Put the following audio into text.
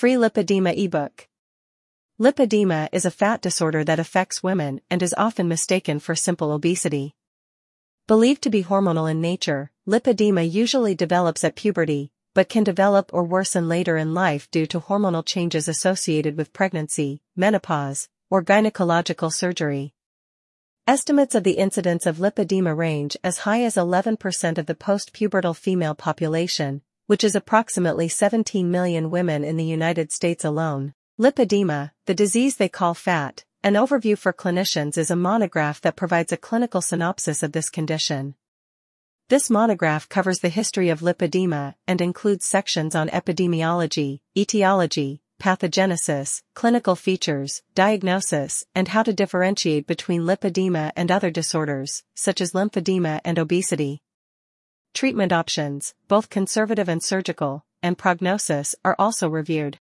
Free Lipedema ebook. Lipedema is a fat disorder that affects women and is often mistaken for simple obesity. Believed to be hormonal in nature, lipedema usually develops at puberty, but can develop or worsen later in life due to hormonal changes associated with pregnancy, menopause, or gynecological surgery. Estimates of the incidence of lipedema range as high as 11% of the post-pubertal female population, which is approximately 17 million women in the United States alone. Lipedema, the disease they call fat, an overview for clinicians is a monograph that provides a clinical synopsis of this condition. This monograph covers the history of lipedema and includes sections on epidemiology, etiology, pathogenesis, clinical features, diagnosis, and how to differentiate between lipedema and other disorders, such as lymphedema and obesity. Treatment options, both conservative and surgical, and prognosis are also reviewed.